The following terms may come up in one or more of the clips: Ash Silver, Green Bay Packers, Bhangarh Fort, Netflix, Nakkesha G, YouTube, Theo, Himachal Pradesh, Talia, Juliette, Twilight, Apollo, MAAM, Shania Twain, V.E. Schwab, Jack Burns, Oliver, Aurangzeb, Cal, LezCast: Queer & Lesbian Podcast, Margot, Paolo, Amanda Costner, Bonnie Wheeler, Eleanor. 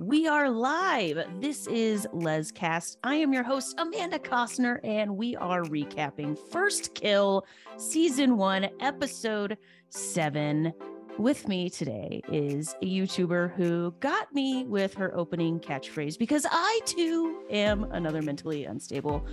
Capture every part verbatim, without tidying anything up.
We are live. This is LezCast. I am your host, Amanda Costner, and we are recapping First Kill, Season one, Episode seven. With me today is a YouTuber who got me with her opening catchphrase because I, too, am another mentally unstable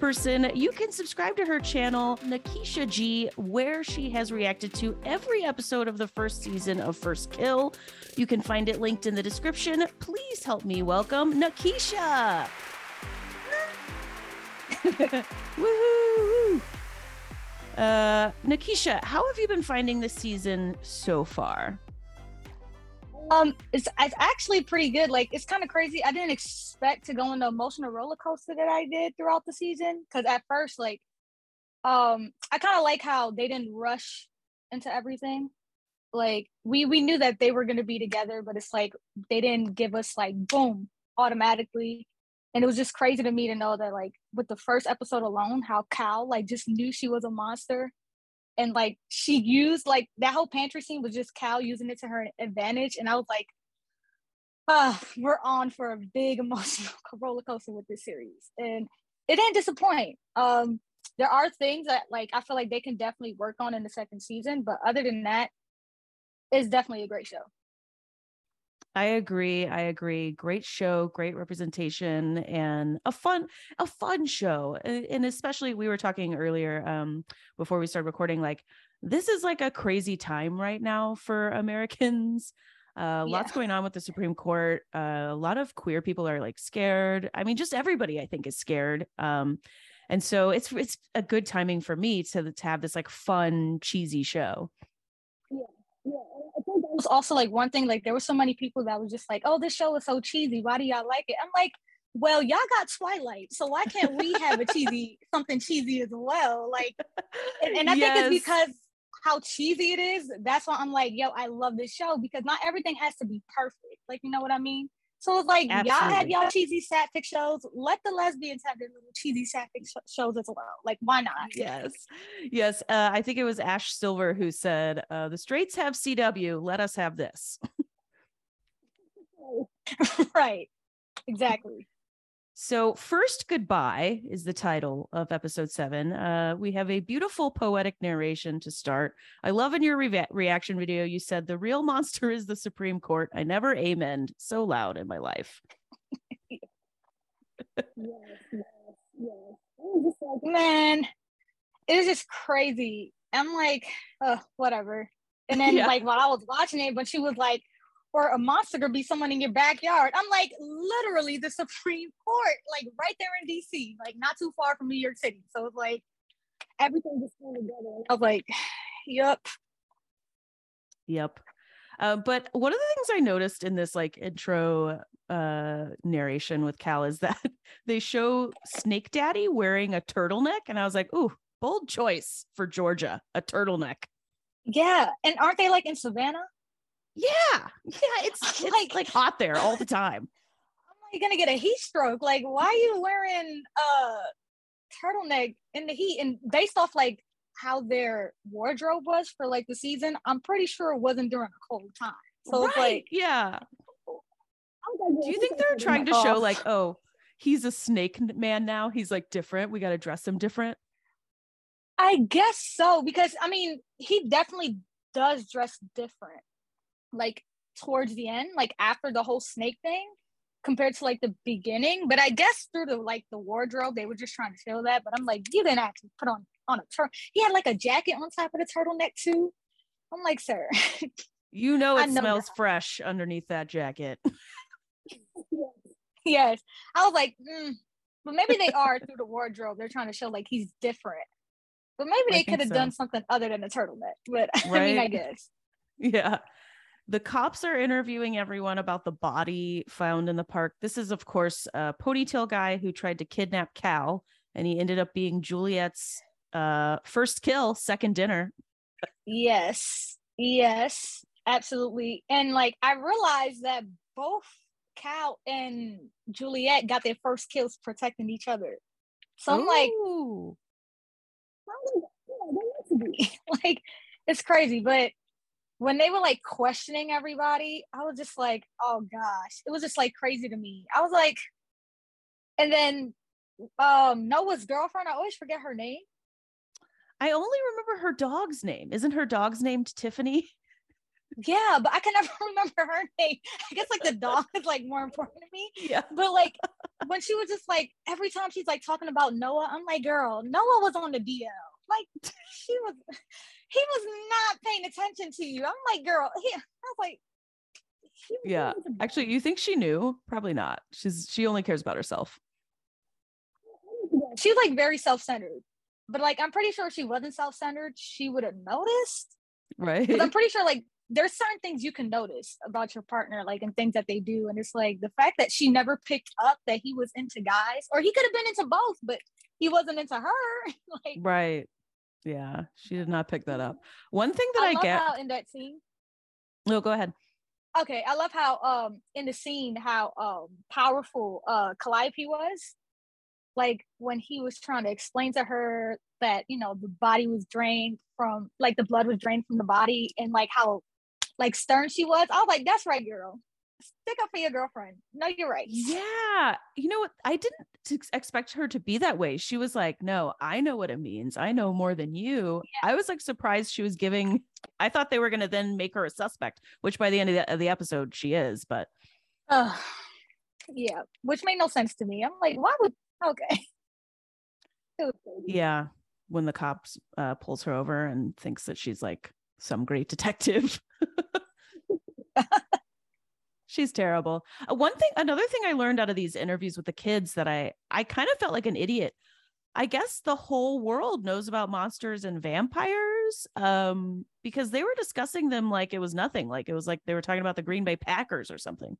person. You can subscribe to her channel, Nakkesha G, where she has reacted to every episode of the first season of First Kill. You can find it linked in the description. Please help me welcome Nakkesha. Woohoo! Uh, Nakkesha, how have you been finding this season so far? Um, it's it's actually pretty good. Like, it's kind of crazy. I didn't expect to go on the emotional roller coaster that I did throughout the season. Cause at first, like, um, I kind of like how they didn't rush into everything. Like, we we knew that they were gonna be together, but it's like they didn't give us like boom automatically. And it was just crazy to me to know that, like, with the first episode alone, how Cal like just knew she was a monster. And like she used like that whole pantry scene was just Cal using it to her advantage. And I was like, oh, we're on for a big emotional roller coaster with this series. And it didn't disappoint. Um, there are things that like I feel like they can definitely work on in the second season. But other than that, it's definitely a great show. I agree. I agree. Great show, great representation, and a fun, a fun show. And especially, we were talking earlier um, before we started recording, like, this is like a crazy time right now for Americans. Uh, yeah. Lots going on with the Supreme Court. Uh, a lot of queer people are like scared. I mean, just everybody, I think, is scared. Um, and so it's, it's a good timing for me to, to have this like fun, cheesy show. Yeah. Yeah. Was also like one thing, like there were so many people that was just like, oh, this show is so cheesy, why do y'all like it? I'm like, well, y'all got Twilight, so why can't we have a cheesy something cheesy as well? Like, and, and I yes. think it's because how cheesy it is. That's why I'm like, yo, I love this show, because not everything has to be perfect, like, you know what I mean? So it's like, absolutely. Y'all have y'all cheesy sapphic shows. Let the lesbians have their little cheesy sapphic sh- shows as well. Like, why not? Yes. Yes. Uh, I think it was Ash Silver who said, uh, the straights have C W. Let us have this. Right. Exactly. So First Goodbye is the title of episode seven. Uh, we have a beautiful poetic narration to start. I love in your re- reaction video, you said the real monster is the Supreme Court. I never amened so loud in my life. yes, yes, yes. Just like, man, it was just crazy. I'm like, oh, whatever. And then yeah. like while I was watching it, when she was like, or a monster could be someone in your backyard. I'm like, literally the Supreme Court, like right there in D C, like not too far from New York City. So it's like everything just came together. I was like, yep. Yep. Uh, but one of the things I noticed in this like intro uh, narration with Cal is that they show Snake Daddy wearing a turtleneck. And I was like, ooh, bold choice for Georgia, a turtleneck. Yeah. And aren't they like in Savannah? Yeah, yeah, it's, it's like, like hot there all the time. I'm like gonna get a heat stroke. Like, why are you wearing a turtleneck in the heat? And based off like how their wardrobe was for like the season, I'm pretty sure it wasn't during a cold time. So right. It's like, yeah. Do you think they're trying to show like, oh, he's a snake man now? He's like different. We got to dress him different. I guess so, because I mean, he definitely does dress different. Like towards the end, like after the whole snake thing compared to like the beginning. But I guess through the like the wardrobe they were just trying to show that. But I'm like, you didn't actually put on on a turtle. He had like a jacket on top of the turtleneck too. I'm like, sir, you know it know smells that. Fresh underneath that jacket. Yes, I was like, mm. But maybe they are through the wardrobe they're trying to show like he's different, but maybe I they could have so. done something other than a turtleneck. But right? I mean, I guess yeah. The cops are interviewing everyone about the body found in the park. This is, of course, a ponytail guy who tried to kidnap Cal, and he ended up being Juliette's uh, first kill, second dinner. Yes, yes, absolutely. And like, I realized that both Cal and Juliette got their first kills protecting each other. So I'm Ooh. like, yeah, they need to be. Like, it's crazy, but when they were like questioning everybody, I was just like, oh gosh, it was just like crazy to me. I was like, and then um, Noah's girlfriend, I always forget her name. I only remember her dog's name. Isn't her dog's named Tiffany? Yeah, but I can never remember her name. I guess like the dog is like more important to me. Yeah. But like when she was just like, every time she's like talking about Noah, I'm like, girl, Noah was on the D L. Like she was, he was not paying attention to you. I'm like, girl, he, I was like, he, yeah. He was a- Actually, you think she knew? Probably not. She's she only cares about herself. She's like very self-centered, but like I'm pretty sure if she wasn't self-centered, she would have noticed, right? Because I'm pretty sure like there's certain things you can notice about your partner, like, and things that they do. And it's like the fact that she never picked up that he was into guys, or he could have been into both, but he wasn't into her. Like, right. Yeah. She did not pick that up. One thing that I, I love get how in that scene. No, go ahead. Okay. I love how, um, in the scene, how, um, powerful, uh, Calliope was. Like when he was trying to explain to her that, you know, the body was drained from, like the blood was drained from the body, and like how, like stern she was. I was like, that's right, girl. Stick up for your girlfriend. No, you're right. Yeah. You know what? I didn't expect her to be that way. She was like, no, I know what it means. I know more than you. Yeah. I was like surprised she was giving, I thought they were going to then make her a suspect, which by the end of the, of the episode she is, but. Uh, yeah. Which made no sense to me. I'm like, why would, okay. Yeah. When the cops uh, pulls her over and thinks that she's like some great detective. She's terrible. Uh, one thing, another thing I learned out of these interviews with the kids that I, I kind of felt like an idiot. I guess the whole world knows about monsters and vampires, um, because they were discussing them like it was nothing. Like it was like they were talking about the Green Bay Packers or something.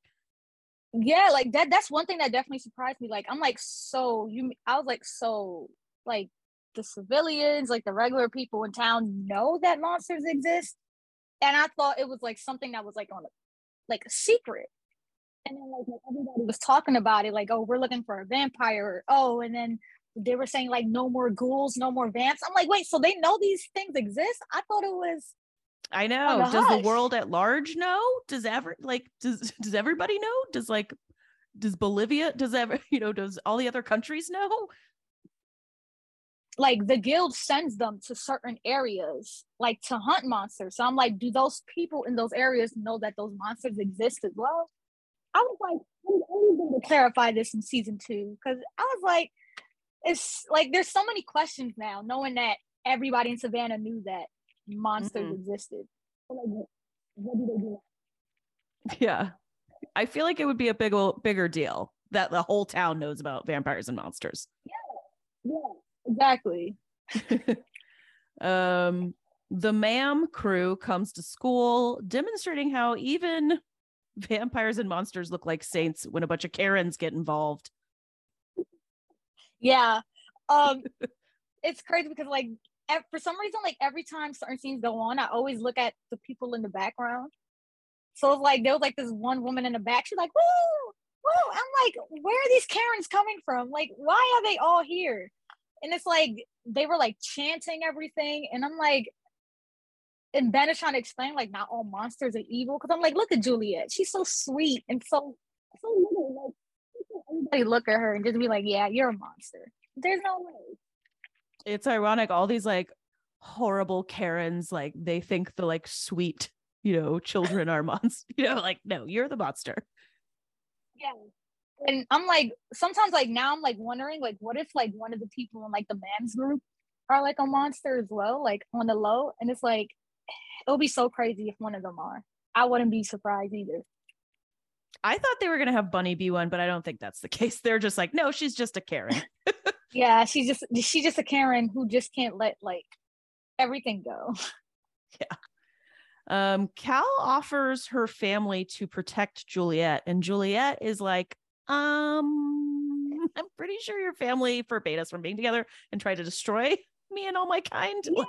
Yeah, like that. That's one thing that definitely surprised me. Like I'm like, so you, I was like, so like the civilians, like the regular people in town know that monsters exist. And I thought it was like something that was like on a, like a secret. And then like everybody was talking about it, like, oh, we're looking for a vampire. Oh, and then they were saying like, no more ghouls, no more vamps. I'm like, wait, so they know these things exist? I thought it was. I know. Does hush. The world at large know? Does ever like does does everybody know? Does like does Bolivia? Does ever you know? Does all the other countries know? Like the guild sends them to certain areas, like to hunt monsters. So I'm like, do those people in those areas know that those monsters exist as well? I was like, I need them to clarify this in season two. Cause I was like, it's like, there's so many questions now, knowing that everybody in Savannah knew that monsters mm-hmm. existed. Like, what do they do? Yeah. I feel like it would be a big, bigger deal that the whole town knows about vampires and monsters. Yeah. Yeah. Exactly. um, the MAAM crew comes to school, demonstrating how even vampires and monsters look like saints when a bunch of Karens get involved. Yeah. Um, it's crazy because like, for some reason, like every time certain scenes go on, I always look at the people in the background. So it's like, there was like this one woman in the back, she's like, woo, woo. I'm like, where are these Karens coming from? Like, why are they all here? And it's like, they were like chanting everything. And I'm like, and Ben is trying to explain, like, not all monsters are evil. Cause I'm like, look at Juliette. She's so sweet and so, so little. Like, everybody look at her and just be like, yeah, you're a monster. There's no way. It's ironic. All these like horrible Karens, like they think the like sweet, you know, children are monsters, you know, like, no, you're the monster. Yeah. And I'm like, sometimes like now I'm like wondering, like, what if like one of the people in like the MAAM's group are like a monster as well, like on the low? And it's like, it'll be so crazy if one of them are. I wouldn't be surprised either. I thought they were going to have Bunny be one, but I don't think that's the case. They're just like, no, she's just a Karen. Yeah, she's just, she's just a Karen who just can't let like everything go. Yeah. Um, Cal offers her family to protect Juliette, and Juliette is like, Um, I'm pretty sure your family forbade us from being together and tried to destroy me and all my kind. Yeah.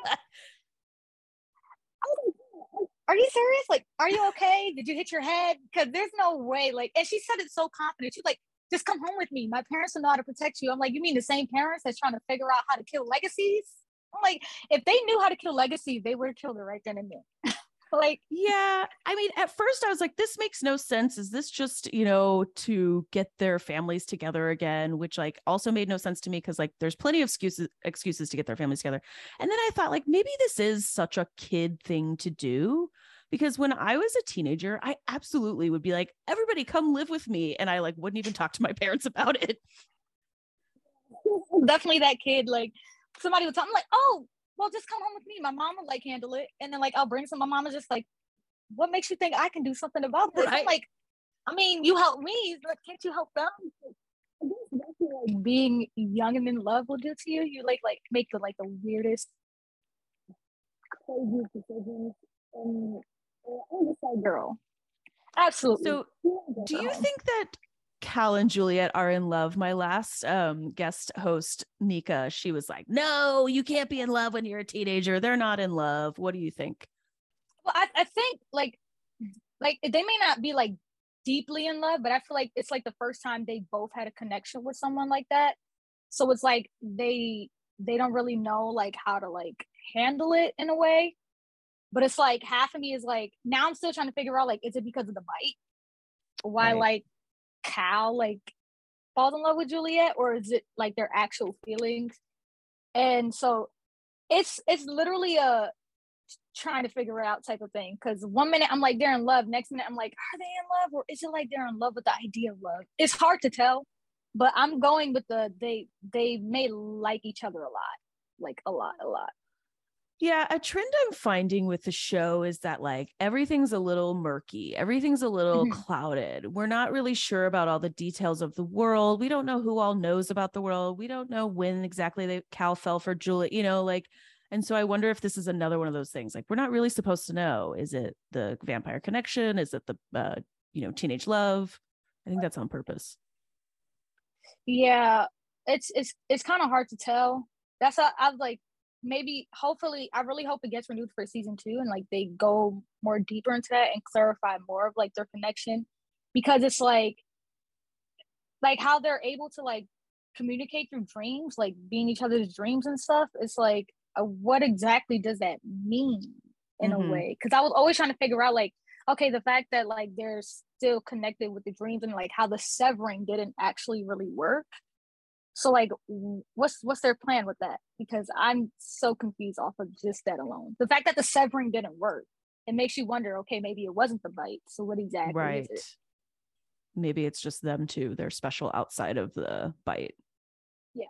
Are you serious? Like, are you okay? Did you hit your head? Because there's no way. Like, and she said it so confident. She's like, just come home with me. My parents will know how to protect you. I'm like, you mean the same parents that's trying to figure out how to kill legacies? I'm like, if they knew how to kill legacies, they would have killed her right then and there. Like, yeah, I mean, at first I was like, this makes no sense. Is this just, you know, to get their families together again, which like also made no sense to me because like there's plenty of excuses excuses to get their families together. And then I thought like maybe this is such a kid thing to do, because when I was a teenager, I absolutely would be like, everybody come live with me. And I like wouldn't even talk to my parents about it. Definitely that kid, like somebody would tell me like, oh, well, just come home with me. My mom would like handle it. And then like, I'll bring some, my mom is just like, what makes you think I can do something about this? Right. I'm like, I mean, you help me, like, can't you help them? Like being young and in love will do to you. You like, like make the, like the weirdest, crazy decisions. And I'm just like, girl. Absolutely. So do you think that Cal and Juliette are in love? My last um, guest host, Nika, she was like, no, you can't be in love when you're a teenager. They're not in love. What do you think? Well, I, I think like, like they may not be like deeply in love, but I feel like it's like the first time they both had a connection with someone like that. So it's like, they, they don't really know like how to like handle it in a way. But it's like, half of me is like, now I'm still trying to figure out like, is it because of the bite? Why right. like, Cal like falls in love with Juliette, or is it like their actual feelings? And so it's it's literally a trying to figure it out type of thing, because one minute I'm like they're in love, next minute I'm like, are they in love, or is it like they're in love with the idea of love? It's hard to tell, but I'm going with the they they may like each other a lot, like a lot a lot. Yeah, a trend I'm finding with the show is that like everything's a little murky. Everything's a little mm-hmm. clouded. We're not really sure about all the details of the world. We don't know who all knows about the world. We don't know when exactly they, Cal fell for Juliette, you know, like, and so I wonder if this is another one of those things. Like, we're not really supposed to know. Is it the vampire connection? Is it the, uh, you know, teenage love? I think that's on purpose. Yeah, it's, it's, it's kind of hard to tell. That's how I've like, maybe hopefully I really hope it gets renewed for season two and like they go more deeper into that and clarify more of like their connection, because it's like like how they're able to like communicate through dreams, like being each other's dreams and stuff. It's like uh, what exactly does that mean in mm-hmm. a way, because I was always trying to figure out like, okay, the fact that like they're still connected with the dreams and like how the severing didn't actually really work. So like, what's what's their plan with that? Because I'm so confused off of just that alone. The fact that the severing didn't work, it makes you wonder, okay, maybe it wasn't the bite. So what exactly right. is it? Maybe it's just them too. They're special outside of the bite. Yeah.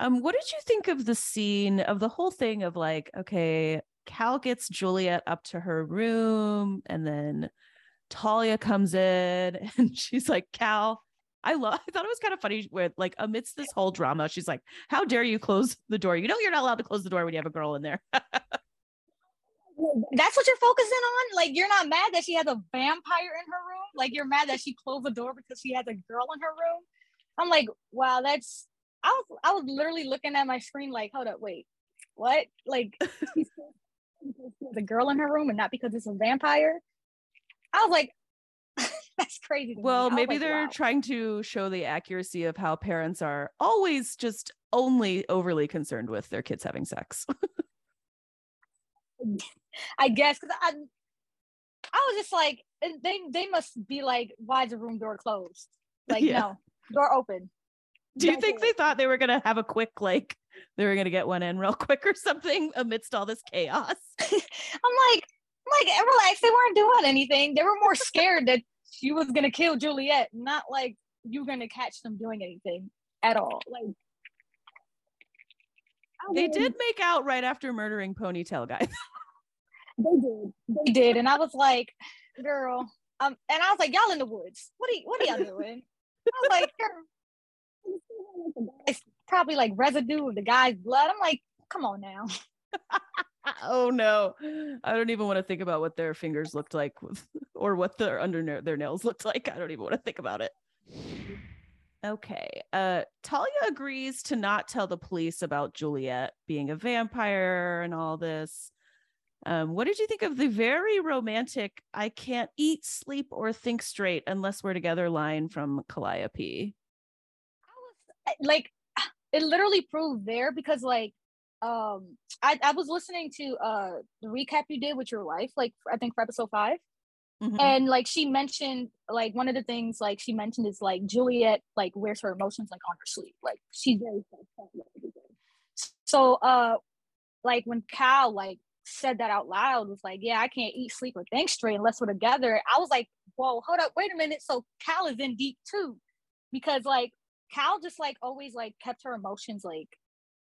Um, what did you think of the scene of the whole thing of like, okay, Cal gets Juliette up to her room and then Talia comes in and she's like, Cal, I love, I thought it was kind of funny where like amidst this whole drama, she's like, how dare you close the door? You know, you're not allowed to close the door when you have a girl in there. That's what you're focusing on? Like, you're not mad that she has a vampire in her room? Like, you're mad that she closed the door because she has a girl in her room? I'm like, wow, that's, I was, I was literally looking at my screen like, hold up, wait, what? Like, she has a girl in her room and not because it's a vampire? I was like, that's crazy. Well, maybe like, they're wow. trying to show the accuracy of how parents are always just only overly concerned with their kids having sex. I guess, because I, I was just like, they they must be like, why is the room door closed? Like, yeah. no, door open. Do Don't you think do they thought they were gonna have a quick like they were gonna get one in real quick or something amidst all this chaos? I'm like, I'm like, relax. They weren't doing anything. They were more scared that. You was gonna kill Juliette, not like you gonna catch them doing anything at all. Like I they mean, did make out right after murdering Ponytail Guy. They did, they did, and I was like, "Girl," um, and I was like, "Y'all in the woods? What are you, what are y'all doing?" I was like, "Girl, it's probably like residue of the guy's blood." I'm like, "Come on now." Oh no, I don't even want to think about what their fingers looked like or what their under their nails looked like. I don't even want to think about it. Okay. Uh, Talia agrees to not tell the police about Juliette being a vampire and all this. Um, what did you think of the very romantic, I can't eat, sleep, or think straight unless we're together line from Calliope? I was like, it literally proved there because like, um I, I was listening to uh the recap you did with your wife, like I think for episode five, mm-hmm. and like she mentioned, like one of the things like she mentioned is like Juliette like wears her emotions like on her sleeve, like she does. So uh like when Cal like said that out loud, was like, yeah, I can't eat, sleep, or think straight unless we're together. I was like, whoa, hold up, wait a minute. So Cal is in deep too, because like Cal just like always like kept her emotions like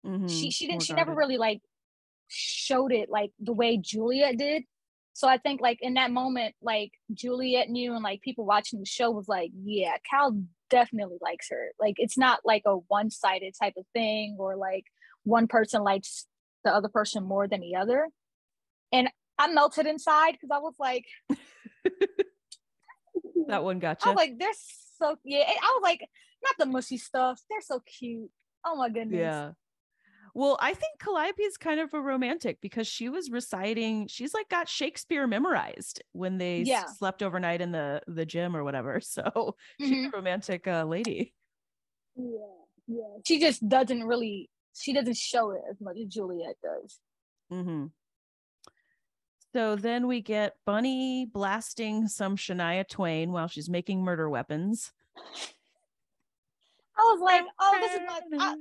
mm-hmm. she she didn't she never really like showed it like the way Juliette did. So I think like in that moment, like Juliette knew, and like people watching the show was like, yeah, Cal definitely likes her. Like it's not like a one-sided type of thing, or like one person likes the other person more than the other. And I melted inside because I was like, that one gotcha. I was like, they're so, yeah. I was like, not the mushy stuff. They're so cute. Oh my goodness. Yeah. Well, I think Calliope is kind of a romantic because she was reciting, she's like got Shakespeare memorized when they yeah. slept overnight in the, the gym or whatever. So mm-hmm. she's a romantic uh, lady. Yeah. Yeah. She just doesn't really, she doesn't show it as much as Juliette does. Mm-hmm. So then we get Bunny blasting some Shania Twain while she's making murder weapons. I was like, oh, this is my, I,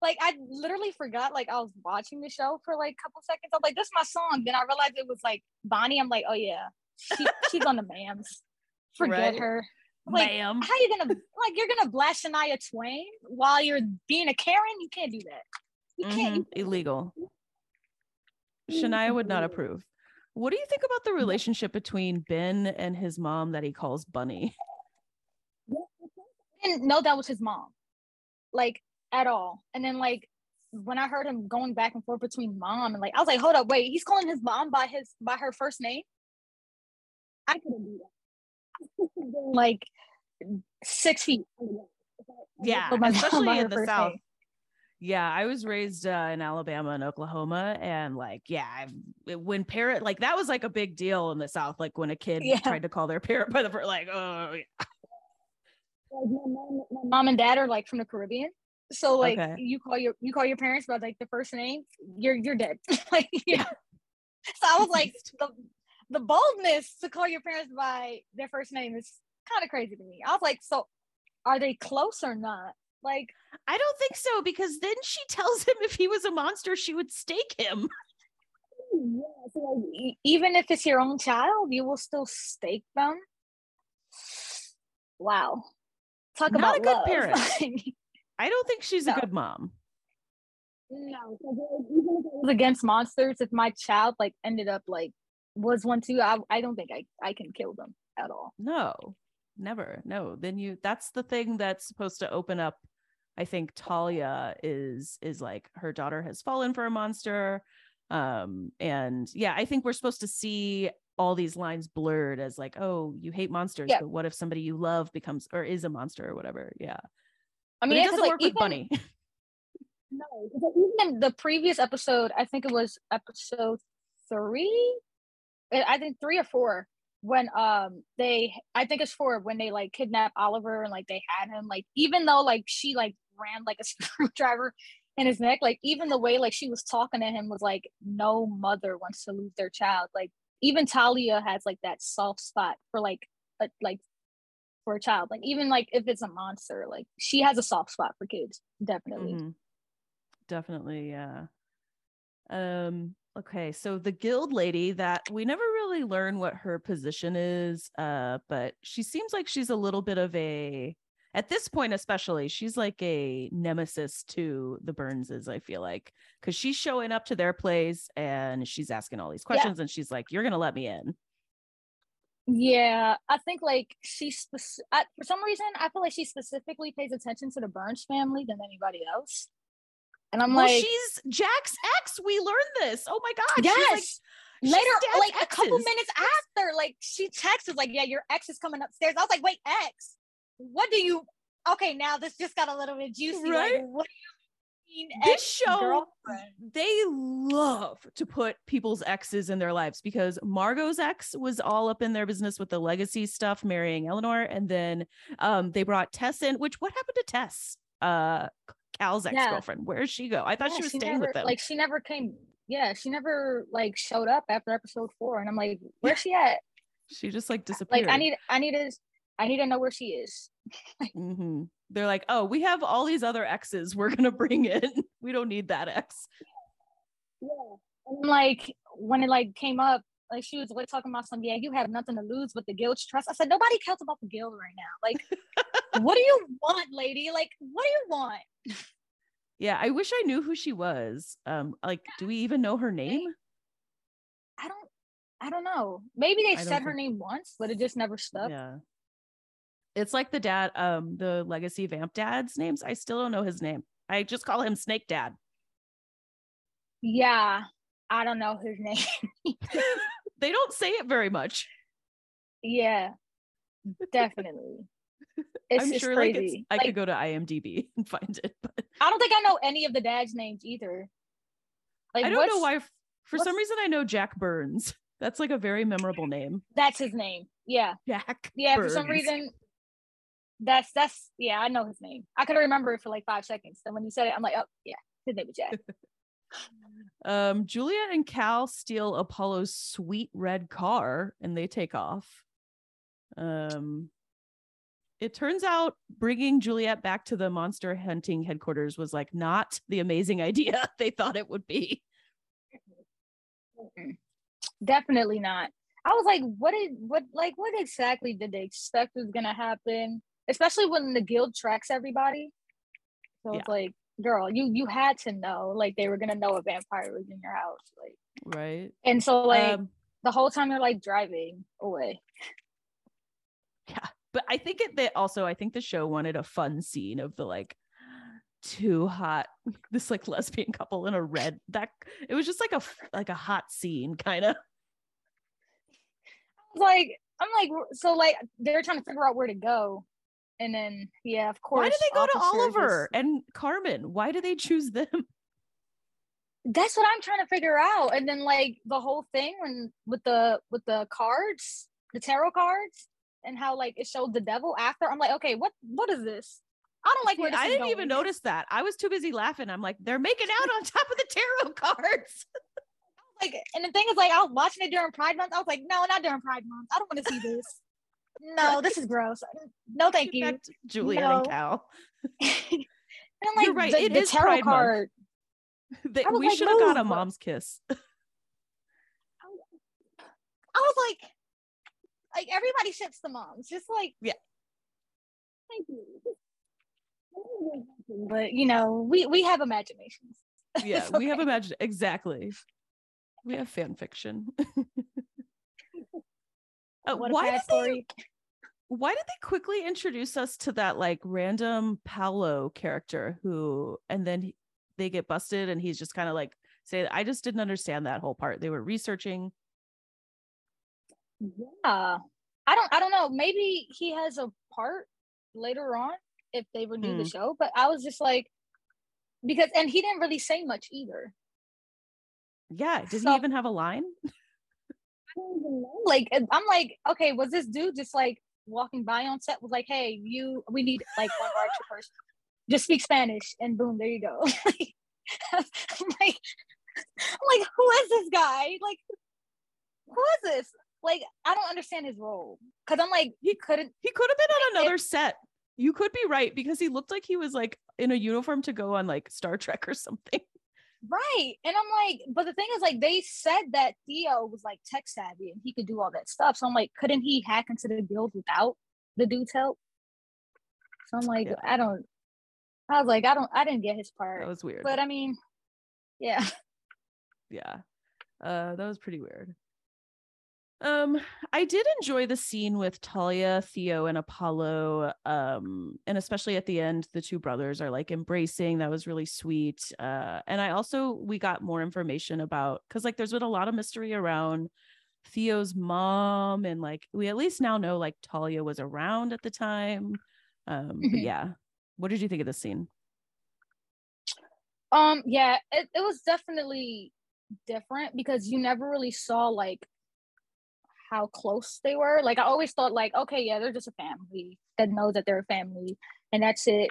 like, I literally forgot, like, I was watching the show for, like, a couple seconds. I was like, this is my song. Then I realized it was, like, Bonnie. I'm like, oh, yeah, she, she's on the MAAMs. Forget right. her. I'm like, MAAM. How you going to, like, you're going to blast Shania Twain while you're being a Karen? You can't do that. You mm-hmm. can't. You can't. Illegal. Shania would not approve. What do you think about the relationship between Ben and his mom that he calls Bunny? I didn't know that was his mom, like at all. And then like when I heard him going back and forth between mom and like, I was like, hold up, wait, he's calling his mom by his by her first name? I couldn't do that. Like six feet. Yeah, especially in the South. Name. Yeah, I was raised uh, in Alabama and Oklahoma, and like, yeah, I've, when parent like that was like a big deal in the South. Like when a kid yeah. tried to call their parent by the first, like, oh, yeah. Like my mom, my mom and dad are like from the Caribbean, so like okay. you call your you call your parents by like the first name, you're you're dead. Like yeah. So I was like, the the boldness to call your parents by their first name is kind of crazy to me. I was like, so are they close or not? Like, I don't think so, because then she tells him if he was a monster, she would stake him. Yeah, so like, even if it's your own child, you will still stake them. Wow, talk not about a good love. Parent. I don't think she's no. a good mom. No, even if it was against monsters, if my child like ended up like was one too, I I don't think I I can kill them at all. No, never. No, then you. That's the thing that's supposed to open up. I think Talia is is like her daughter has fallen for a monster. Um, and yeah, I think we're supposed to see all these lines blurred as like, oh, you hate monsters, yeah. but what if somebody you love becomes or is a monster or whatever? Yeah. I mean, but it doesn't like, work even, with Bunny. No, even in the previous episode, I think it was episode three. I think three or four. When um they I think it's for when they like kidnapped Oliver and like they had him, like even though like she like ran like a screwdriver in his neck, like even the way like she was talking to him was like, no mother wants to lose their child. Like even Talia has like that soft spot for like a, like for a child, like even like if it's a monster, like she has a soft spot for kids, definitely. Mm-hmm. Definitely, yeah. Um okay, so the guild lady that we never really learn what her position is, uh, but she seems like she's a little bit of a, at this point especially, she's like a nemesis to the Burnses, I feel like, because she's showing up to their place and she's asking all these questions yeah. and she's like, you're gonna let me in. Yeah, I think like she, spec- I, for some reason, I feel like she specifically pays attention to the Burns family than anybody else. And I'm well, like, she's Jack's ex. We learned this. Oh my God. Yes. She's like, later, she's like exes. A couple minutes after, like she texts like, yeah, your ex is coming upstairs. I was like, wait, ex, what do you, okay, now this just got a little bit juicy. Right? Like, what do you mean, this show, girlfriend? They love to put people's exes in their lives, because Margot's ex was all up in their business with the legacy stuff, marrying Eleanor. And then um, they brought Tess in, which what happened to Tess? Uh, Cal's ex-girlfriend. Yeah. Where did she go? I thought yeah, she was she staying never, with them. Like, she never came. Yeah, she never like showed up after episode four, and I'm like, where's she at? She just like disappeared. Like, I need, I need to, I need to know where she is. Mm-hmm. They're like, oh, we have all these other exes. We're gonna bring in. We don't need that ex. Yeah, and like when it like came up, like she was like talking about something. Yeah, you have nothing to lose but the guilt trust. I said, nobody cares about the guilt right now. Like, what do you want, lady? Like, what do you want? Yeah, I wish I knew who she was. Um, like, do we even know her name? I don't. I don't know. Maybe they said her name once, but it just never stuck. Yeah. It's like the dad, um, the legacy vamp dad's names. I still don't know his name. I just call him Snake Dad. Yeah, I don't know his name. They don't say it very much. Yeah, definitely. It's, I'm sure, crazy. Like, it's, I like, could go to I M D B and find it. But I don't think I know any of the dad's names either. Like, I don't know why. For some reason, I know Jack Burns. That's like a very memorable name. That's his name. Yeah. Jack. Yeah. Burns. For some reason, that's that's yeah. I know his name. I could remember it for like five seconds. And when you said it, I'm like, oh yeah, his name is Jack. um, Juliette and Cal steal Apollo's sweet red car, and they take off. Um, it turns out bringing Juliette back to the monster hunting headquarters was like not the amazing idea they thought it would be. Mm-hmm. Definitely not. I was like, what did what like what exactly did they expect was gonna happen? Especially when the guild tracks everybody. So yeah. It's like, girl, you you had to know, like, they were gonna know a vampire was in your house, like, right? And so like um, the whole time they're like driving away. Yeah, but I think it that also I think the show wanted a fun scene of the like too hot this like lesbian couple in a red that it was just like a like a hot scene kind of. Like, I'm like, so like they're trying to figure out where to go, and then yeah, of course. Why did they go to Oliver is, and Carmen? Why do they choose them? That's what I'm trying to figure out. And then like the whole thing when with the with the cards, the tarot cards, and how like it showed the devil after. I'm like, okay, what what is this? I don't like where this I is didn't going. Even notice that. I was too busy laughing. I'm like, they're making out on top of the tarot cards. Like, and the thing is, like, I was watching it during Pride Month. I was like, no, not during Pride Month. I don't want to see this. No, this is gross. No, thank you. Back to Julian no. and Cal. And I'm like, you're right. The, it the is tarot Pride card. Month. They, we like, should have got a mom's kiss. I was like, like everybody ships the moms. Just like, yeah. Thank you. But you know, we we have imaginations. Yeah, okay. We have imagined exactly. We have fan fiction. uh, why did they, why did they quickly introduce us to that like random Paolo character who, and then he, they get busted, and he's just kind of like say, I just didn't understand that whole part. They were researching. Yeah, I don't, I don't know. Maybe he has a part later on if they renew mm. the show, but I was just like, because, and he didn't really say much either. Yeah, did so, he even have a line? I don't even know. Like, I'm like, okay, was this dude just like walking by on set? Was like, hey, you, we need like one larger person. Just speak Spanish, and boom, there you go. Like, I'm like, I'm like, who is this guy? Like, who is this? Like, I don't understand his role, because I'm like, he couldn't. He could have been on like, another if, set. You could be right, because he looked like he was like in a uniform to go on like Star Trek or something. Right. And I'm like, but the thing is, like, they said that Theo was like tech savvy and he could do all that stuff. So I'm like, couldn't he hack into the guild without the dude's help? So I'm like, yeah. I don't, I was like, I don't, I didn't get his part. That was weird. But I mean, yeah. Yeah. Uh, that was pretty weird. Um, I did enjoy the scene with Talia, Theo, and Apollo. Um, and especially at the end, the two brothers are like embracing. That was really sweet. Uh, and I also, we got more information about, cause like there's been a lot of mystery around Theo's mom, and like, we at least now know like Talia was around at the time. Um, but yeah. What did you think of this scene? Um, yeah, it, it was definitely different, because you never really saw like how close they were. Like, I always thought like, okay, yeah, they're just a family that knows that they're a family, and that's it.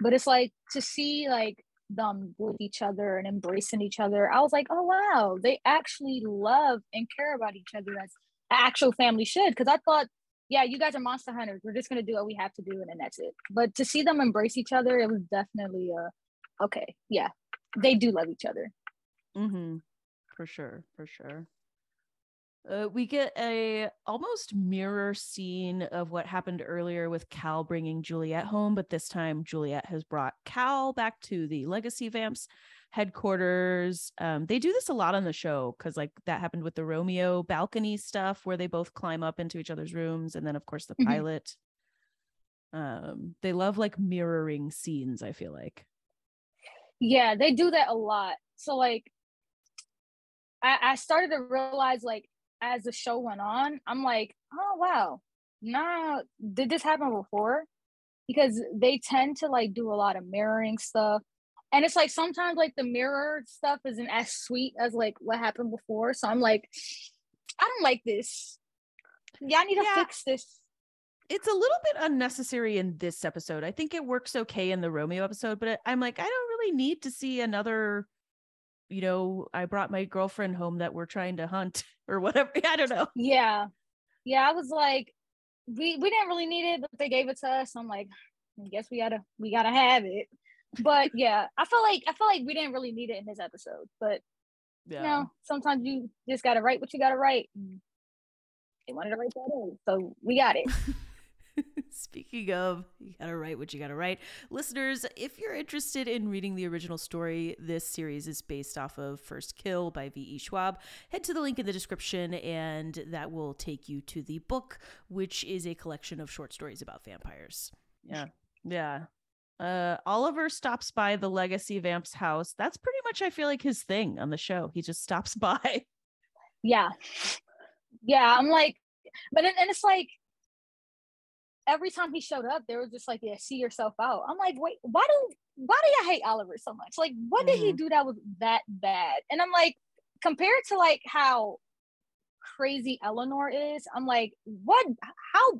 But it's like to see like them with each other and embracing each other, I was like, oh wow, they actually love and care about each other as actual family should. Because I thought, yeah, you guys are monster hunters, we're just gonna do what we have to do and then that's it. But to see them embrace each other, it was definitely uh okay, yeah, they do love each other. Mm-hmm. For sure, for sure. Uh, we get a almost mirror scene of what happened earlier with Cal bringing Juliette home, but this time Juliette has brought Cal back to the Legacy Vamps headquarters. Um, they do this a lot on the show because like that happened with the Romeo balcony stuff where they both climb up into each other's rooms. And then of course the mm-hmm. pilot. Um, they love like mirroring scenes, I feel like. Yeah, they do that a lot. So like I, I started to realize like as the show went on, I'm like, oh wow, now did this happen before? Because they tend to like do a lot of mirroring stuff, and it's like sometimes like the mirror stuff isn't as sweet as like what happened before. So I'm like, I don't like this. Yeah, I need to yeah. fix this. It's a little bit unnecessary in this episode. I think it works okay in the Romeo episode, but I'm like, I don't really need to see another, you know, I brought my girlfriend home that we're trying to hunt or whatever. I don't know. Yeah. Yeah. I was like, we, we didn't really need it, but they gave it to us. I'm like, I guess we gotta, we gotta have it. But yeah, I feel like, I feel like we didn't really need it in this episode, but yeah. you know, sometimes you just gotta write what you gotta write. They wanted to write that in, so we got it. Speaking of, you gotta write what you gotta write. Listeners, if you're interested in reading the original story, this series is based off of First Kill by V E. Schwab. Head to the link in the description and that will take you to the book, which is a collection of short stories about vampires. Yeah. Yeah. Uh, Oliver stops by the Legacy Vamps house. That's pretty much, I feel like, his thing on the show. He just stops by. Yeah. Yeah, I'm like, but it, and it's like, every time he showed up, they were just like, yeah, see yourself out. I'm like, wait, why do why do y'all hate Oliver so much? Like, what did mm-hmm. he do that was that bad? And I'm like, compared to like how crazy Eleanor is, I'm like, what, how,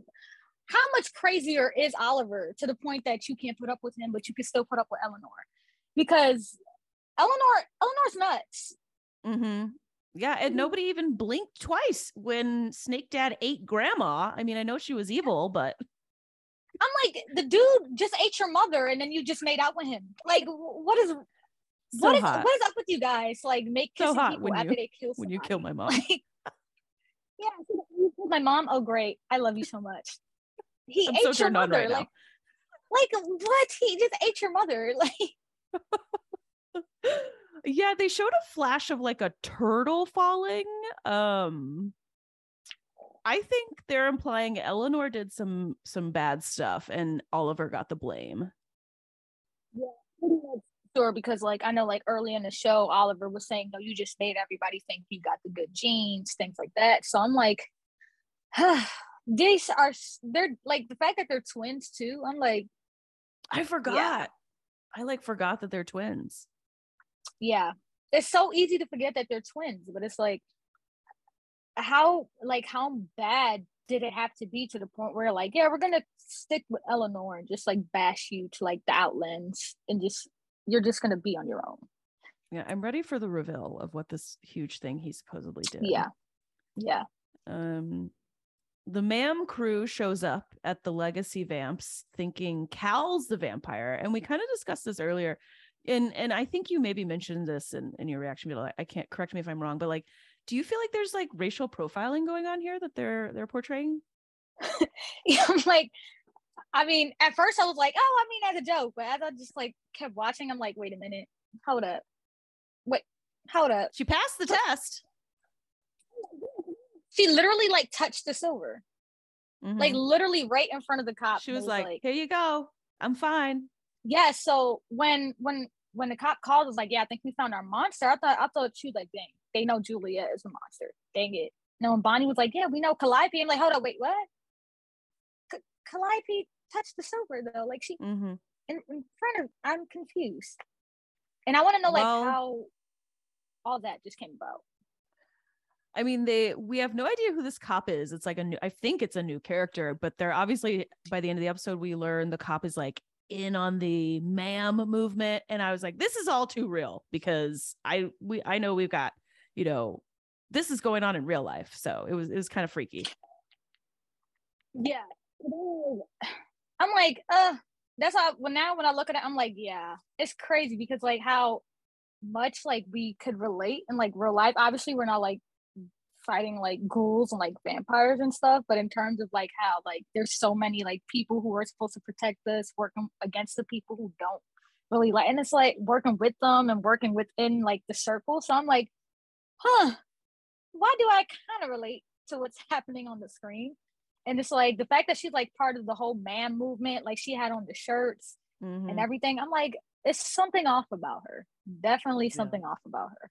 how much crazier is Oliver to the point that you can't put up with him, but you can still put up with Eleanor? Because Eleanor, Eleanor's nuts. Mm-hmm. Yeah, and nobody even blinked twice when Snake Dad ate Grandma. I mean, I know she was evil, but... I'm like, the dude just ate your mother and then you just made out with him. Like, what is so what is hot. What is up with you guys? Like, make kissing so people after you, they kill somebody. When you kill my mom. Like, yeah, you killed my mom? Oh, great. I love you so much. He I'm ate so your mother. Right like, like, what? He just ate your mother. Like... Yeah, they showed a flash of like a turtle falling. Um, I think they're implying Eleanor did some some bad stuff and Oliver got the blame. Yeah, pretty much sure, because like I know like early in the show, Oliver was saying, no, you just made everybody think you got the good genes, things like that. So I'm like, these are, they're like, the fact that they're twins too, I'm like. I forgot. Yeah. I like forgot that they're twins. Yeah, it's so easy to forget that they're twins, but it's like how like how bad did it have to be to the point where like, yeah, we're gonna stick with Eleanor and just like bash you to like the Outlands and just you're just gonna be on your own. Yeah, I'm ready for the reveal of what this huge thing he supposedly did. Yeah. Yeah. Um the MAAM crew shows up at the Legacy Vamps thinking Cal's the vampire, and we kind of discussed this earlier. And and I think you maybe mentioned this in, in your reaction video. I can't, correct me if I'm wrong, but like, do you feel like there's like racial profiling going on here that they're they're portraying? Yeah, I'm like, I mean, at first I was like, oh, I mean, as a joke, but as I just like kept watching, I'm like, wait a minute, hold up, wait, hold up. She passed the test. She literally like touched the silver, mm-hmm. like literally right in front of the cop. She was, was like, like, here you go, I'm fine. Yeah, so when when when the cop called, was like, yeah, I think we found our monster. I thought I thought she was like, dang, they know Juliette is a monster. Dang it. And when Bonnie was like, yeah, we know Calliope. I'm like, hold on, wait, what? C- Calliope touched the silver though. Like she mm-hmm. in, in front of, I'm confused. And I want to know like well, how all that just came about. I mean, they we have no idea who this cop is. It's like a new, I think it's a new character, but they're obviously by the end of the episode, we learn the cop is like in on the MAAM movement. And I was like, this is all too real, because I, we, I know we've got, you know, this is going on in real life. So it was, it was kind of freaky. Yeah. I'm like, uh, that's how, well, now when I look at it, I'm like, yeah, it's crazy, because like how much like we could relate in like real life. Obviously we're not like fighting like ghouls and like vampires and stuff, but in terms of like how like there's so many like people who are supposed to protect us working against the people who don't really like, and it's like working with them and working within like the circle. So I'm like, huh, why do I kind of relate to what's happening on the screen? And it's like the fact that she's like part of the whole MAAM movement, like she had on the shirts mm-hmm. and everything. I'm like, it's something off about her. Definitely something yeah. off about her.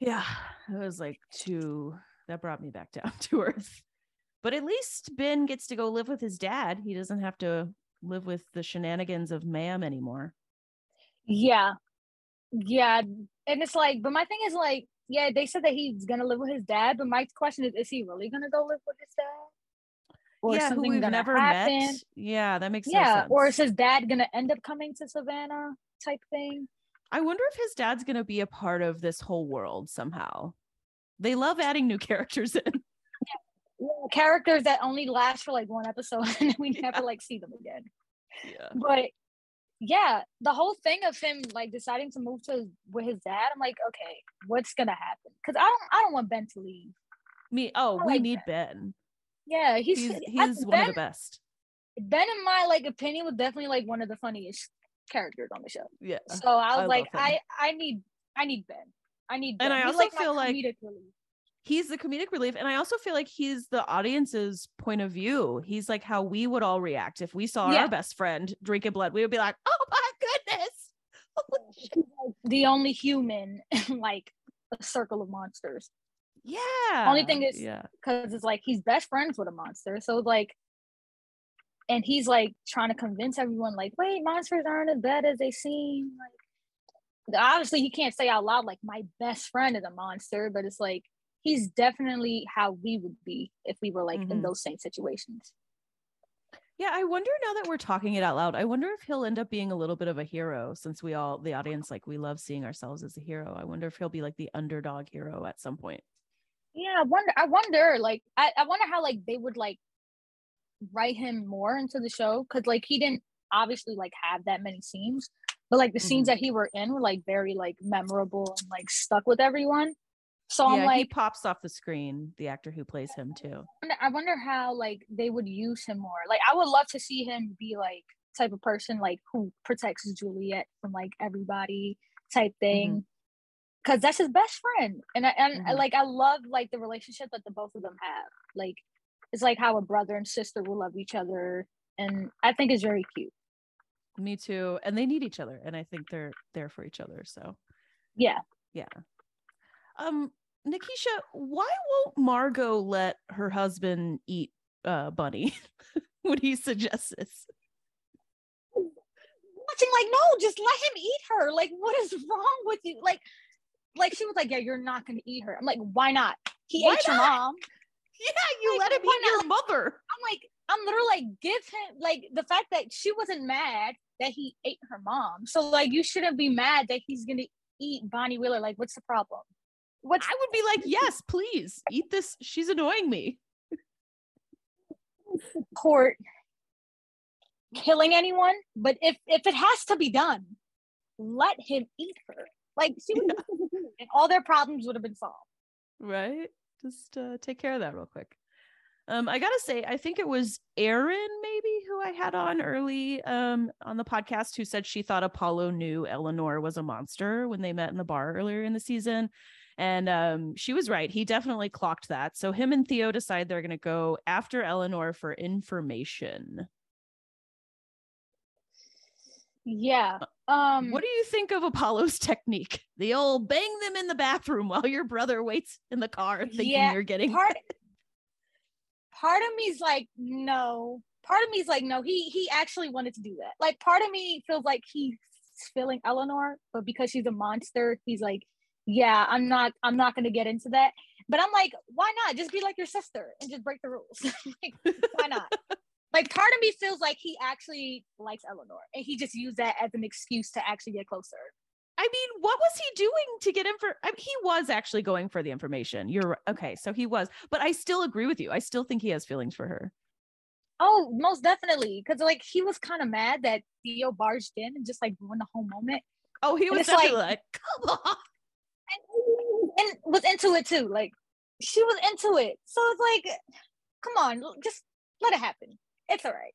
Yeah, it was like two, that brought me back down to earth. But at least Ben gets to go live with his dad. He doesn't have to live with the shenanigans of MAAM anymore. Yeah. Yeah. And it's like, but my thing is like, yeah, they said that he's going to live with his dad, but my question is, is he really going to go live with his dad? Or yeah, something who we've never happen? met. Yeah, that makes yeah, no sense. Or is his dad going to end up coming to Savannah type thing? I wonder if his dad's going to be a part of this whole world somehow. They love adding new characters in. Yeah. Yeah, characters that only last for like one episode and we yeah. never like see them again. Yeah. But yeah, the whole thing of him like deciding to move to with his dad, I'm like, okay, what's gonna happen? Because I don't, I don't want Ben to leave. Me, oh, we like need Ben. Ben. Yeah, he's he's, he's I, one Ben, of the best. Ben, in my like opinion, was definitely like one of the funniest characters on the show. Yeah. So I was I like, I, I need, I need Ben. I need. Ben. And I he's also like feel like comedic relief. He's the comedic relief, and I also feel like he's the audience's point of view. He's like how we would all react if we saw yeah. our best friend drinking blood. We would be like, oh my goodness. The only human in like a circle of monsters. Yeah. Only thing is because yeah. it's like he's best friends with a monster. So like, and he's like trying to convince everyone like, wait, monsters aren't as bad as they seem. Like, obviously he can't say out loud like my best friend is a monster, but it's like he's definitely how we would be if we were like mm-hmm. in those same situations. Yeah, I wonder now that we're talking it out loud, I wonder if he'll end up being a little bit of a hero, since we all, the audience, like we love seeing ourselves as a hero. I wonder if he'll be like the underdog hero at some point. Yeah, I wonder, I wonder, like, I, I wonder how like they would like write him more into the show. Cause like he didn't obviously like have that many scenes, but like the mm-hmm. scenes that he were in were like very like memorable and like stuck with everyone. So yeah, I'm like, he pops off the screen, the actor who plays him too. I wonder how like they would use him more. Like I would love to see him be like type of person like who protects Juliette from like everybody type thing, mm-hmm. cause that's his best friend. And I, and mm-hmm. I, like I love like the relationship that the both of them have. Like it's like how a brother and sister will love each other, and I think it's very cute. Me too. And they need each other, and I think they're there for each other. So yeah, yeah. Um, Nakkesha, why won't Margot let her husband eat uh, Bunny when he suggests this? Watching like, no, just let him eat her. Like, what is wrong with you? Like, like she was like, yeah, you're not going to eat her. I'm like, why not? He why ate not? your mom. Yeah, you like, let him eat not? your mother. I'm like, I'm literally like, give him, like, the fact that she wasn't mad that he ate her mom. So, like, you shouldn't be mad that he's going to eat Bonnie Wheeler. Like, what's the problem? What's- I would be like, yes, please eat this. She's annoying me. Support killing anyone, but if if it has to be done, let him eat her. Like she would, yeah. and all their problems would have been solved. Right? Just uh, take care of that real quick. Um, I gotta say, I think it was Erin, maybe, who I had on early um on the podcast, who said she thought Apollo knew Eleanor was a monster when they met in the bar earlier in the season. And um, she was right. He definitely clocked that. So him and Theo decide they're going to go after Eleanor for information. Yeah. Um, what do you think of Apollo's technique? The old bang them in the bathroom while your brother waits in the car thinking yeah, you're getting part, part of me's like, no. Part of me's like, no, he he actually wanted to do that. Like part of me feels like he's feeling Eleanor, but because she's a monster, he's like, yeah, I'm not, I'm not going to get into that. But I'm like, why not? Just be like your sister and just break the rules. Like, why not? Like, part of me feels like he actually likes Eleanor, and he just used that as an excuse to actually get closer. I mean, what was he doing to get him for? I mean, he was actually going for the information. You're okay. So he was, but I still agree with you. I still think he has feelings for her. Oh, most definitely. Because like, he was kind of mad that Theo barged in and just like ruined the whole moment. Oh, he was definitely like, like, come on. And, and was into it too. Like, she was into it. So it's like, come on, just let it happen. It's all right.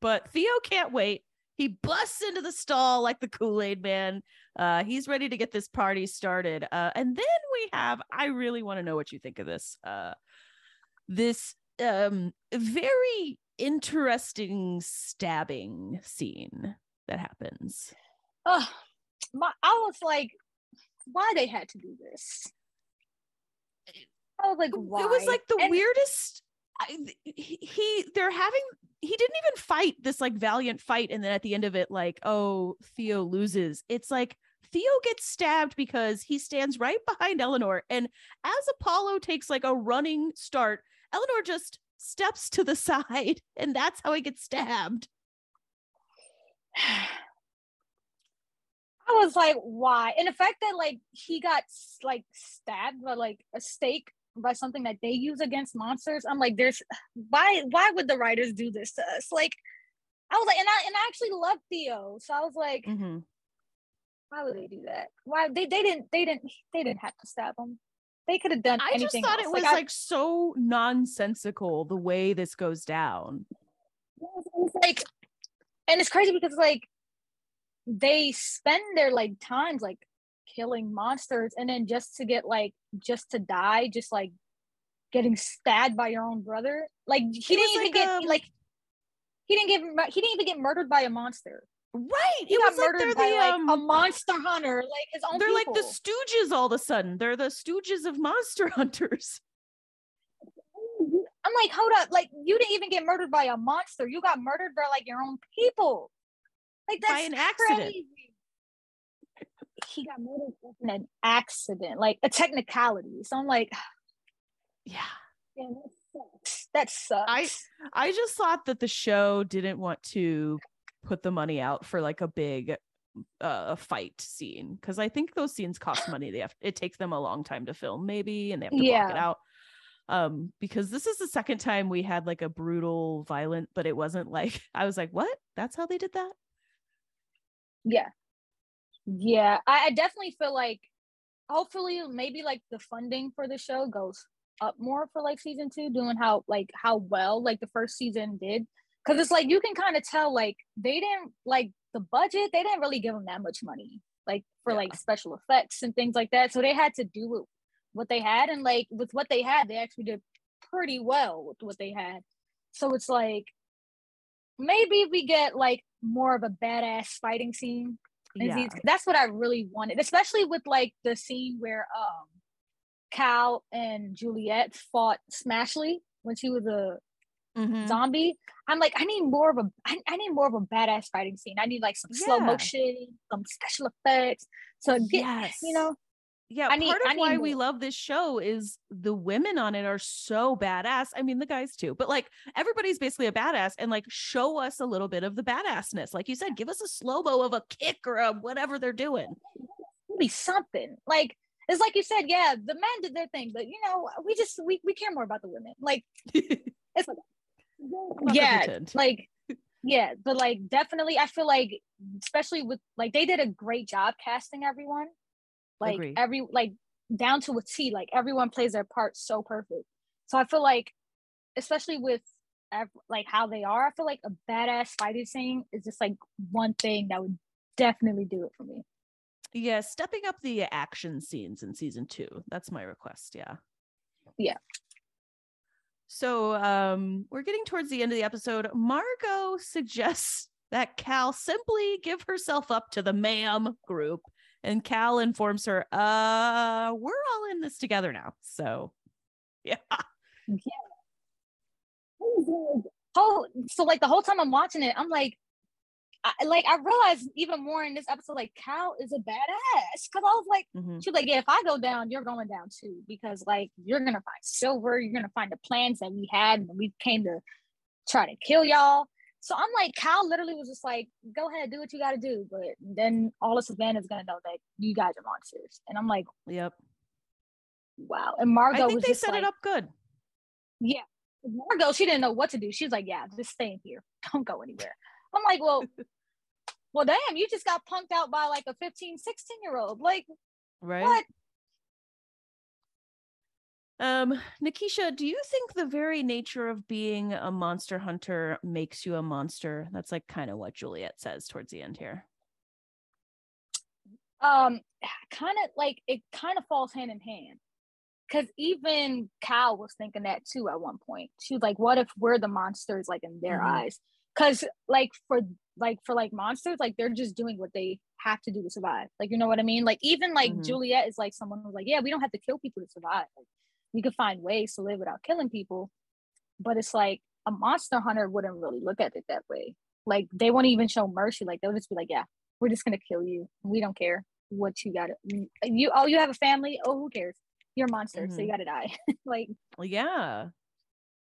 But Theo can't wait. He busts into the stall like the Kool-Aid man. Uh, he's ready to get this party started. Uh, and then we have, I really want to know what you think of this. Uh, this um, very interesting stabbing scene that happens. Oh, my, I was like, why they had to do this? I was like, why? It was like the and- weirdest... I, he, he they're having he didn't even fight this like valiant fight, and then at the end of it, like, oh, Theo loses. It's like Theo gets stabbed because he stands right behind Eleanor, and as Apollo takes like a running start, Eleanor just steps to the side, and that's how he gets stabbed. I was like, why? And the fact that like he got like stabbed by like a stake, by something that they use against monsters. I'm like, there's why why would the writers do this to us? Like, I was like, and I and I actually love Theo, so I was like, mm-hmm. why would they do that? Why they they didn't they didn't they didn't have to stab him. They could have done I anything just thought else. It was like, I, like so nonsensical the way this goes down. It's like, and it's crazy because like they spend their like times like killing monsters, and then just to get like just to die just like getting stabbed by your own brother. Like he, he didn't even like get a... like he didn't get he didn't even get murdered by a monster, right? He it got was murdered like by the, like um... a monster hunter, like his own they're people. Like the Stooges all of a sudden. They're the Stooges of monster hunters. I'm like, hold up, like you didn't even get murdered by a monster, you got murdered by like your own people. Like, that's by an accident. Crazy. He got murdered in an accident, like a technicality. So I'm like, yeah, yeah, that sucks. That sucks. I, I just thought that the show didn't want to put the money out for like a big uh, fight scene, because I think those scenes cost money. They have it takes them a long time to film, maybe, and they have to yeah. block it out. Um, because this is the second time we had like a brutal, violent, but it wasn't like I was like, what? That's how they did that? Yeah. Yeah, I, I definitely feel like hopefully maybe like the funding for the show goes up more for like season two, doing how like how well like the first season did, because it's like you can kind of tell like they didn't like the budget, they didn't really give them that much money like for yeah. like special effects and things like that, so they had to do what they had, and like with what they had they actually did pretty well with what they had. So it's like maybe we get like more of a badass fighting scene. Yeah. That's what I really wanted, especially with like the scene where um Cal and Juliette fought Smashley when she was a mm-hmm. zombie. I'm like, I need more of a I, I need more of a badass fighting scene. I need like some yeah. slow motion, some special effects. So get, yes. you know, yeah. I need, part of I need why more. We love this show is the women on it are so badass. I mean, the guys too, but like everybody's basically a badass, and like show us a little bit of the badassness. Like you said, give us a slow-mo of a kick or a whatever they're doing. Be something. Like, it's like you said, yeah, the men did their thing, but you know, we just, we, we care more about the women. Like, it's like, yeah, like, yeah, but like definitely, I feel like, especially with like, they did a great job casting everyone. Like Agreed. every like down to a T, like everyone plays their part so perfect. So I feel like, especially with like how they are, I feel like a badass fighting scene is just like one thing that would definitely do it for me. Yeah, stepping up the action scenes in season two. That's my request. Yeah. Yeah. So um, we're getting towards the end of the episode. Margot suggests that Cal simply give herself up to the MAAM group. And Cal informs her, uh, we're all in this together now. So, yeah. yeah. Oh, so, like, the whole time I'm watching it, I'm like, I, like, I realized even more in this episode, like, Cal is a badass. Because I was like, mm-hmm. she's like, yeah, if I go down, you're going down too. Because, like, you're going to find silver. You're going to find the plans that we had when we came to try to kill y'all. So I'm like, Cal literally was just like, go ahead, do what you got to do. But then all of Savannah's going to know that you guys are monsters. And I'm like, yep. Wow. And Margot, I think was they just set like, it up good. Yeah. Margot, she didn't know what to do. She's like, yeah, just stay in here. Don't go anywhere. I'm like, well, well, damn, you just got punked out by like a fifteen, sixteen year old. Like, right. What? Um, Nakkesha, do you think the very nature of being a monster hunter makes you a monster? That's like kind of what Juliette says towards the end here. Um, kind of like it kind of falls hand in hand. Because even Cal was thinking that too at one point. She was like, what if we're the monsters, like in their mm-hmm. eyes? Because like for like for like monsters, like they're just doing what they have to do to survive. Like, you know what I mean? Like even like mm-hmm. Juliette is like someone who's like, yeah, we don't have to kill people to survive. Like, we could find ways to live without killing people. But it's like a monster hunter wouldn't really look at it that way. Like they won't even show mercy. Like they'll just be like, yeah, we're just gonna kill you. We don't care what you got. You oh you have a family. Oh, who cares? You're a monster, mm-hmm. so you gotta die. Like, yeah,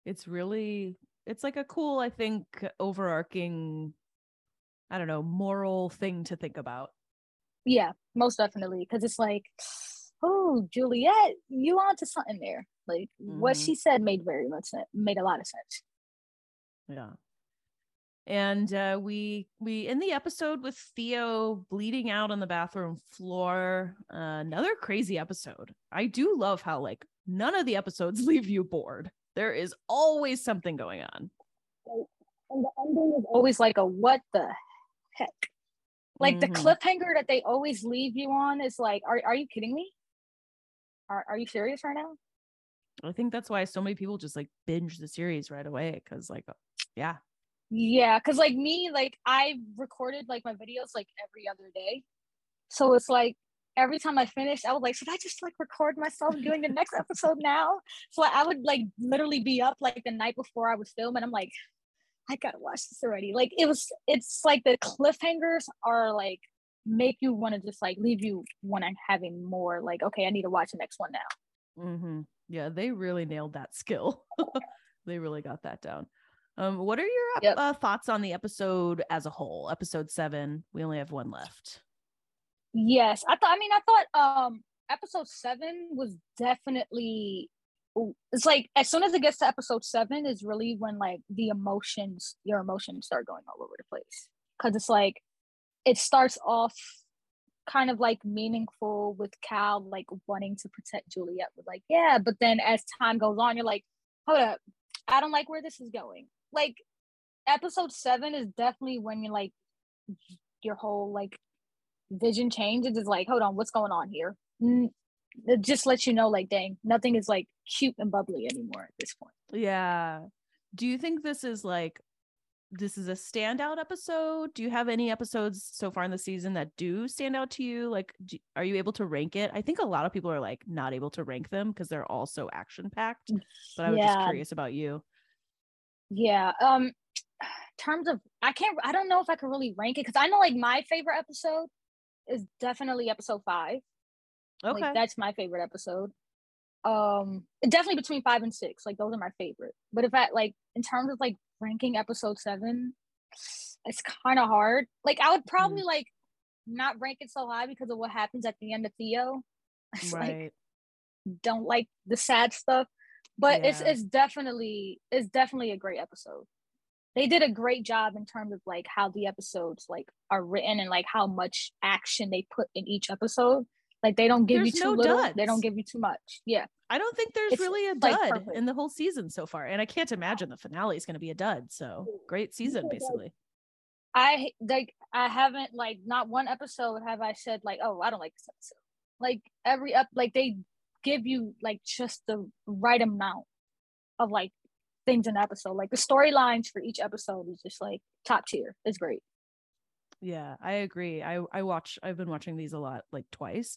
it's really, it's like a cool, I think, overarching, I don't know, moral thing to think about. Yeah, most definitely, because it's like, oh, Juliette, you onto something there. Like mm-hmm. what she said made very much sense, made a lot of sense. Yeah. And uh, we we in the episode with Theo bleeding out on the bathroom floor, uh, another crazy episode. I do love how like none of the episodes leave you bored. There is always something going on. And the ending is always like a what the heck? Like mm-hmm. the cliffhanger that they always leave you on is like, are are you kidding me? Are are you serious right now? I think that's why so many people just like binge the series right away, because like yeah. Yeah, because like me, like I recorded like my videos like every other day, so it's like every time I finished I was like, should I just like record myself doing the next episode now? So like, I would like literally be up like the night before I would film and I'm like, I gotta watch this already. Like it was, it's like the cliffhangers are like make you want to just like leave you want to having more like, okay, I need to watch the next one now. Mm-hmm. Yeah, they really nailed that skill. They really got that down. Um, what are your yep. uh, thoughts on the episode as a whole? Episode seven, we only have one left. Yes, I thought. I mean, I thought um, episode seven was definitely. It's like as soon as it gets to episode seven, is really when like the emotions, your emotions start going all over the place, because it's like it starts off kind of like meaningful with Cal like wanting to protect Juliette, with like yeah, but then as time goes on, you're like, hold up, I don't like where this is going. Like episode seven is definitely when you're like your whole like vision changes. It's like, hold on, what's going on here? It just lets you know like, dang, nothing is like cute and bubbly anymore at this point. Yeah. Do you think this is like this is a standout episode? Do you have any episodes so far in the season that do stand out to you? Like do, are you able to rank it? I think a lot of people are like not able to rank them because they're all so action packed, but I was yeah. just curious about you. Yeah. Um, terms of, I can't, I don't know if I can really rank it. Cause I know like my favorite episode is definitely episode five. Okay. Like, that's my favorite episode. Um, definitely between five and six. Like those are my favorite. But if I like, in terms of like ranking episode seven, it's kind of hard. Like I would probably mm. like not rank it so high because of what happens at the end of Theo. It's right. Like, don't like the sad stuff. But yeah. it's it's definitely it's definitely a great episode. They did a great job in terms of like how the episodes like are written and like how much action they put in each episode. Like they don't give there's you too no little, duds. They don't give you too much. Yeah, I don't think there's it's really a dud like in the whole season so far, and I can't imagine the finale is going to be a dud. So great season, basically. I like I haven't like not one episode have I said like, oh, I don't like this episode. Like every up like they. give you like just the right amount of like things in the episode. Like the storylines for each episode is just like top tier. It's great. Yeah, I agree. I I watch I've been watching these a lot, like twice,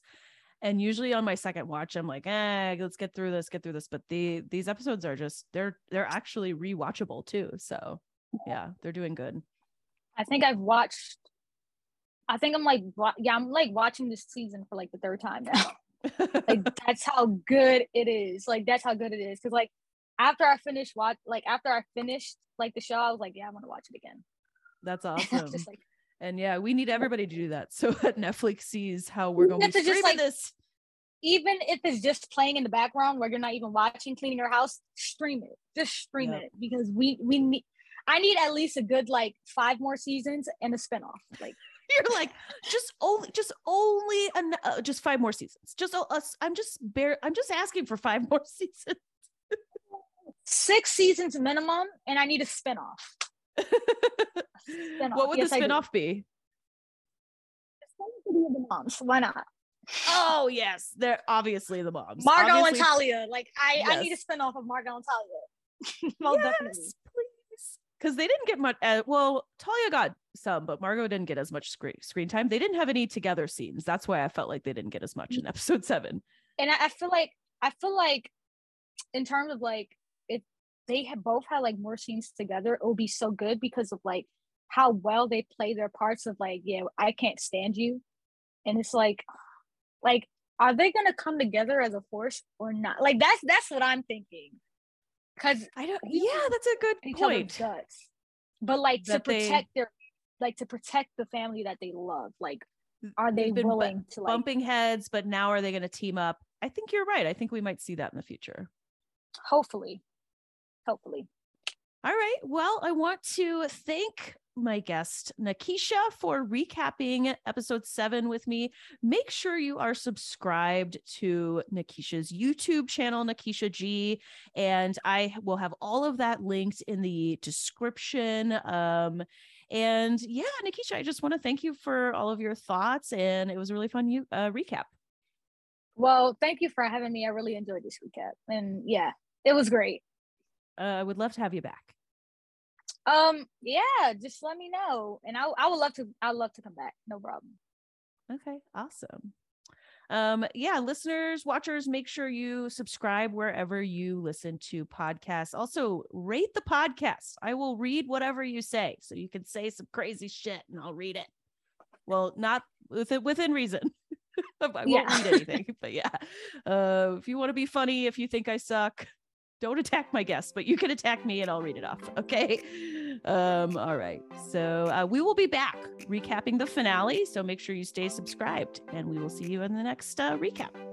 and usually on my second watch I'm like, eh, let's get through this, get through this. But the these episodes are just they're they're actually rewatchable too. So yeah, they're doing good. I think I've watched. I think I'm like yeah I'm like watching this season for like the third time now. Like that's how good it is. Like that's how good it is. Cause like after I finished watch, like after I finished like the show, I was like, yeah, I want to watch it again. That's awesome. Just like, and yeah, we need everybody to do that so that Netflix sees how we're going to be streaming like, this. Even if it's just playing in the background where you're not even watching, cleaning your house, stream it. Just stream yep. it because we we need. I need at least a good like five more seasons and a spinoff. Like you're like just only just only an, uh, just five more seasons. Just us. Uh, I'm just bare. I'm just asking for five more seasons. Six seasons minimum, and I need a spinoff. Spin what would yes, the spinoff be? The moms. Why not? Oh yes, they're obviously the moms. Margot obviously. and Talia. Like I, yes. I need a spinoff of Margot and Talia. Most yes, definitely. Please. Because they didn't get much. Uh, well, Talia got some, but Margot didn't get as much screen screen time. They didn't have any together scenes. That's why I felt like they didn't get as much in episode seven. And I, I feel like I feel like in terms of like it, they have both had like more scenes together. It would be so good because of like how well they play their parts of like, yeah, I can't stand you, and it's like. Like, are they gonna come together as a force or not? Like, that's that's what I'm thinking. Cause I don't. Yeah, that's a good point. Guts. But like that to protect they, their, like to protect the family that they love. Like, are they willing bu- to like bumping heads? But now are they gonna team up? I think you're right. I think we might see that in the future. Hopefully, hopefully. All right. Well, I want to thank my guest Nakkesha for recapping episode seven with me. Make sure you are subscribed to Nakkesha's YouTube channel, Nakkesha G, and I will have all of that linked in the description. Um, and yeah, Nakkesha, I just want to thank you for all of your thoughts, and it was a really fun you uh, recap. Well, thank you for having me. I really enjoyed this recap, and yeah, it was great. Uh, I would love to have you back. Um, yeah, just let me know. And I I would love to, I'd love to come back. No problem. Okay. Awesome. Um, yeah, listeners, watchers, make sure you subscribe wherever you listen to podcasts. Also rate the podcast. I will read whatever you say. So you can say some crazy shit and I'll read it. Well, not within, within reason. I won't yeah. read anything, but yeah. Uh, if you want to be funny, if you think I suck, don't attack my guests, but you can attack me and I'll read it off. Okay. Um, all right. So uh, we will be back recapping the finale. So make sure you stay subscribed and we will see you in the next uh, recap.